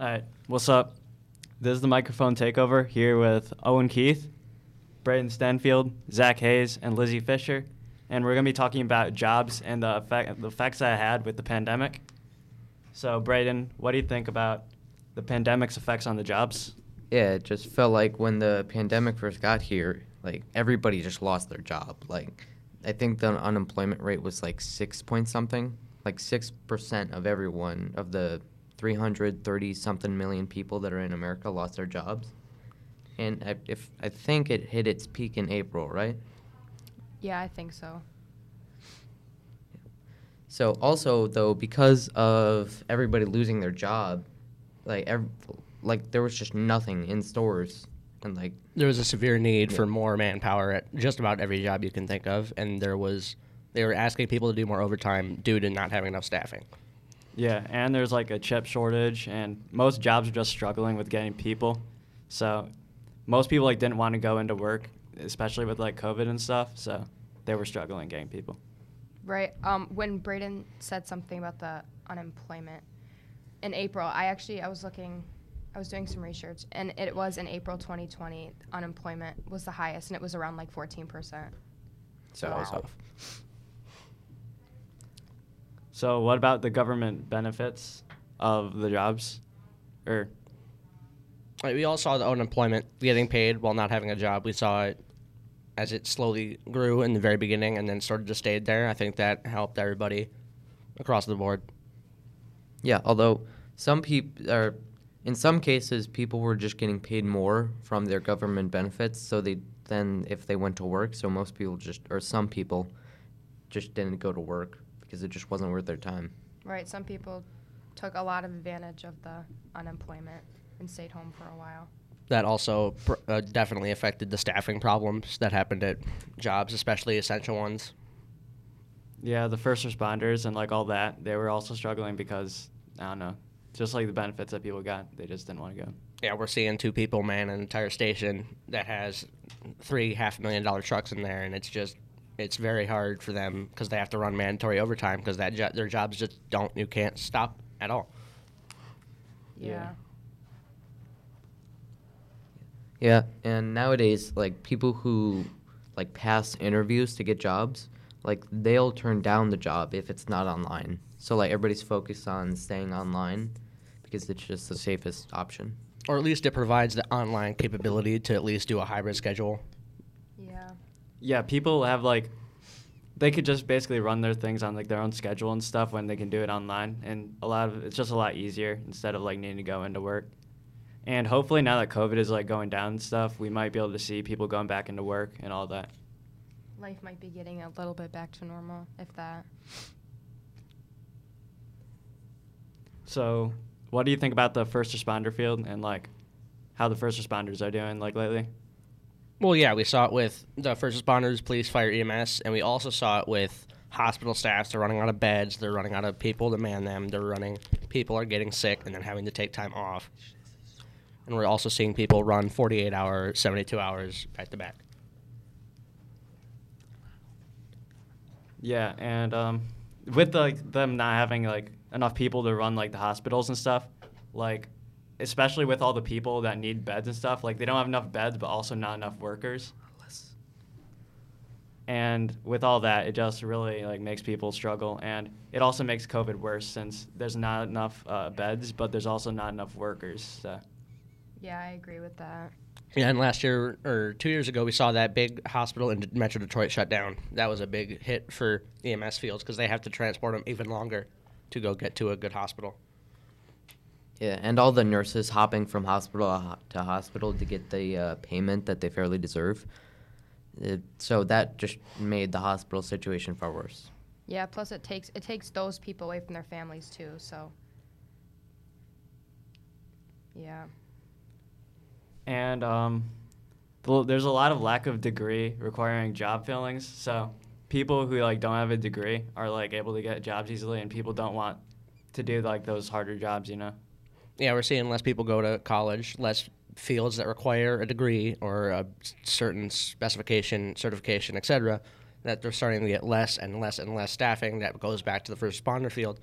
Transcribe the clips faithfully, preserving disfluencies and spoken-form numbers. All right, what's up? This is the Microphone Takeover here with Owen Keith, Brayden Stanfield, Zach Hayes, and Lizzie Fisher. And we're going to be talking about jobs and the, effect, the effects that it had with the pandemic. So, Brayden, what do you think about the pandemic's effects on the jobs? Yeah, it just felt like when the pandemic first got here, like, everybody just lost their job. Like, I think the unemployment rate was, like, six point something. Like, six percent of everyone, of the three hundred thirty-something million people that are in America, lost their jobs. And I, if, I think it hit its peak in April, right? Yeah, I think so. So, also, though, because of everybody losing their job, like, every, like there was just nothing in stores. And like there was a severe need yeah. for more manpower at just about every job you can think of, and there was they were asking people to do more overtime due to not having enough staffing. Yeah, and there's like a chip shortage, and most jobs are just struggling with getting people. So most people like didn't want to go into work, especially with like COVID and stuff. So they were struggling getting people. Right. Um, when Brayden said something about the unemployment in April, I actually I was looking. I was doing some research, and it was in April twenty twenty, unemployment was the highest, and it was around like fourteen percent. So wow. That was off. So what about the government benefits of the jobs? Or we all saw the unemployment getting paid while not having a job. We saw it as it slowly grew in the very beginning and then sort of just stayed there. I think that helped everybody across the board. Yeah, although some people are... In some cases, people were just getting paid more from their government benefits, so they then if they went to work, so most people just, or some people, just didn't go to work because it just wasn't worth their time. Right, some people took a lot of advantage of the unemployment and stayed home for a while. That also pr- uh, definitely affected the staffing problems that happened at jobs, especially essential ones. Yeah, the first responders and like all that, they were also struggling because, I don't know, just like the benefits that people got, they just didn't want to go. Yeah, we're seeing two people man an entire station that has three half-million dollar trucks in there, and it's just it's very hard for them because they have to run mandatory overtime because that jo- their jobs just don't you can't stop at all. Yeah. Yeah, and nowadays, like people who like pass interviews to get jobs, like they'll turn down the job if it's not online. So, like, everybody's focused on staying online because it's just the safest option. Or at least it provides the online capability to at least do a hybrid schedule. Yeah. Yeah, people have, like, they could just basically run their things on, like, their own schedule and stuff when they can do it online. And a lot of it's just a lot easier instead of, like, needing to go into work. And hopefully now that COVID is, like, going down and stuff, we might be able to see people going back into work and all that. Life might be getting a little bit back to normal, if that. So what do you think about the first responder field and, like, how the first responders are doing, like, lately? Well, yeah, we saw it with the first responders, police, fire, E M S, and we also saw it with hospital staffs. They're running out of beds. They're running out of people to man them. They're running – people are getting sick and then having to take time off. And we're also seeing people run forty-eight hours, seventy-two hours back-to-back. Yeah, and um, with, like, them not having, like – enough people to run, like, the hospitals and stuff, like, especially with all the people that need beds and stuff, like, they don't have enough beds but also not enough workers. And with all that, it just really, like, makes people struggle. And it also makes COVID worse since there's not enough uh, beds, but there's also not enough workers. So. Yeah, I agree with that. Yeah, and last year, or two years ago, we saw that big hospital in Metro Detroit shut down. That was a big hit for E M S fields because they have to transport them even longer to go get to a good hospital. Yeah, and all the nurses hopping from hospital to hospital to get the uh, payment that they fairly deserve. It, so that just made the hospital situation far worse. Yeah, plus it takes it takes those people away from their families too, so. Yeah. And um, there's a lot of lack of degree requiring job fillings, so people who, like, don't have a degree are, like, able to get jobs easily, and people don't want to do, like, those harder jobs, you know? Yeah, we're seeing less people go to college, less fields that require a degree or a certain specification, certification, et cetera, that they're starting to get less and less and less staffing. That goes back to the first responder field.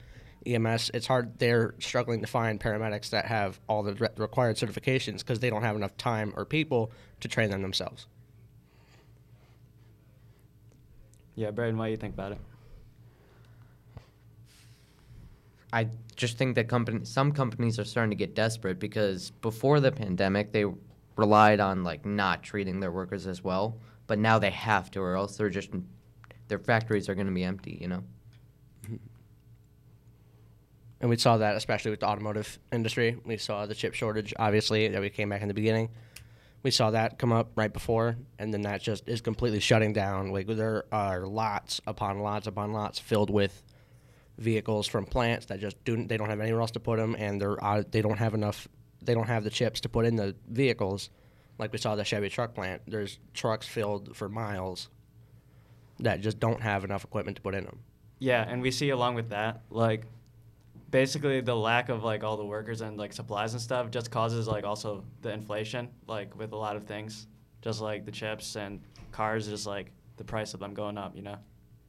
E M S, it's hard. They're struggling to find paramedics that have all the re- required certifications because they don't have enough time or people to train them themselves. Yeah, Brayden, what do you think about it? I just think that company, some companies are starting to get desperate because before the pandemic, they relied on like not treating their workers as well, but now they have to, or else they're just their factories are going to be empty, you know. And we saw that especially with the automotive industry. We saw the chip shortage, obviously, that we came back in the beginning. We saw that come up right before, and then that just is completely shutting down. Like there are lots upon lots upon lots filled with vehicles from plants that just don't they don't have anywhere else to put them, and they're uh, they don't have enough. They don't have the chips to put in the vehicles. Like we saw the Chevy truck plant. There's trucks filled for miles that just don't have enough equipment to put in them. Yeah, and we see along with that, like, basically the lack of, like, all the workers and, like, supplies and stuff just causes, like, also the inflation, like, with a lot of things. Just, like, the chips and cars, just, like, the price of them going up, you know?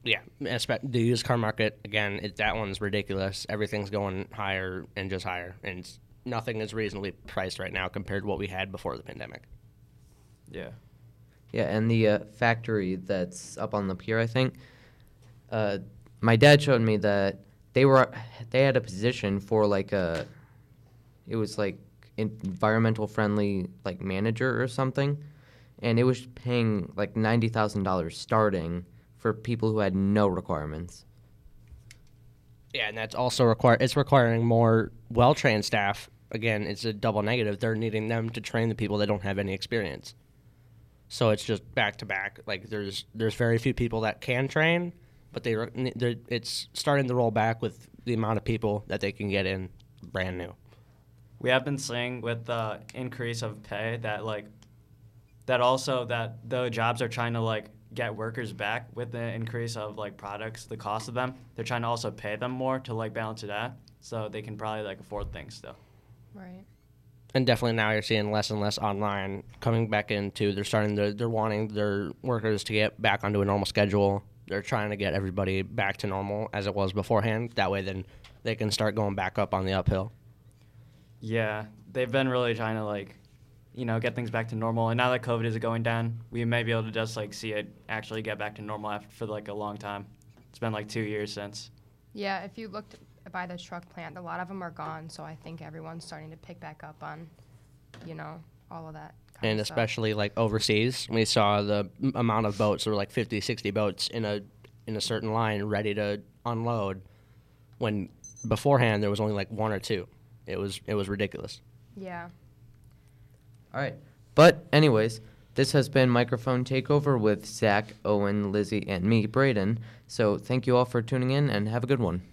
Yeah, the used car market, again, it, that one's ridiculous. Everything's going higher and just higher, and nothing is reasonably priced right now compared to what we had before the pandemic. Yeah. Yeah, and the uh, factory that's up on the pier, I think, uh, my dad showed me that they were they had a position for, like, a, it was, like, environmental-friendly, like, manager or something, and it was paying, like, ninety thousand dollars starting for people who had no requirements. Yeah, and that's also require it's requiring more well-trained staff. Again, it's a double negative. They're needing them to train the people that don't have any experience. So it's just back to back. Like there's there's very few people that can train, but they it's starting to roll back with the amount of people that they can get in brand new. We have been seeing with the increase of pay that like that also that the jobs are trying to like get workers back with the increase of like products, the cost of them. They're trying to also pay them more to like balance it out, so they can probably like afford things still. Right. And definitely now you're seeing less and less online coming back into. They're starting to, they're wanting their workers to get back onto a normal schedule. They're trying to get everybody back to normal as it was beforehand. That way then they can start going back up on the uphill. Yeah, they've been really trying to like, you know, get things back to normal. And now that COVID is going down, we may be able to just like see it actually get back to normal after for like a long time. It's been like two years since. Yeah, if you looked by the truck plant, a lot of them are gone, so I think everyone's starting to pick back up on, you know, all of that kind and of stuff. Especially like overseas, we saw the amount of boats, there were like fifty, sixty boats in a in a certain line ready to unload, when beforehand there was only like one or two. It was it was ridiculous. Yeah. All right, but anyways, this has been Microphone Takeover with Zach, Owen, Lizzie, and me, Brayden. So thank you all for tuning in and have a good one.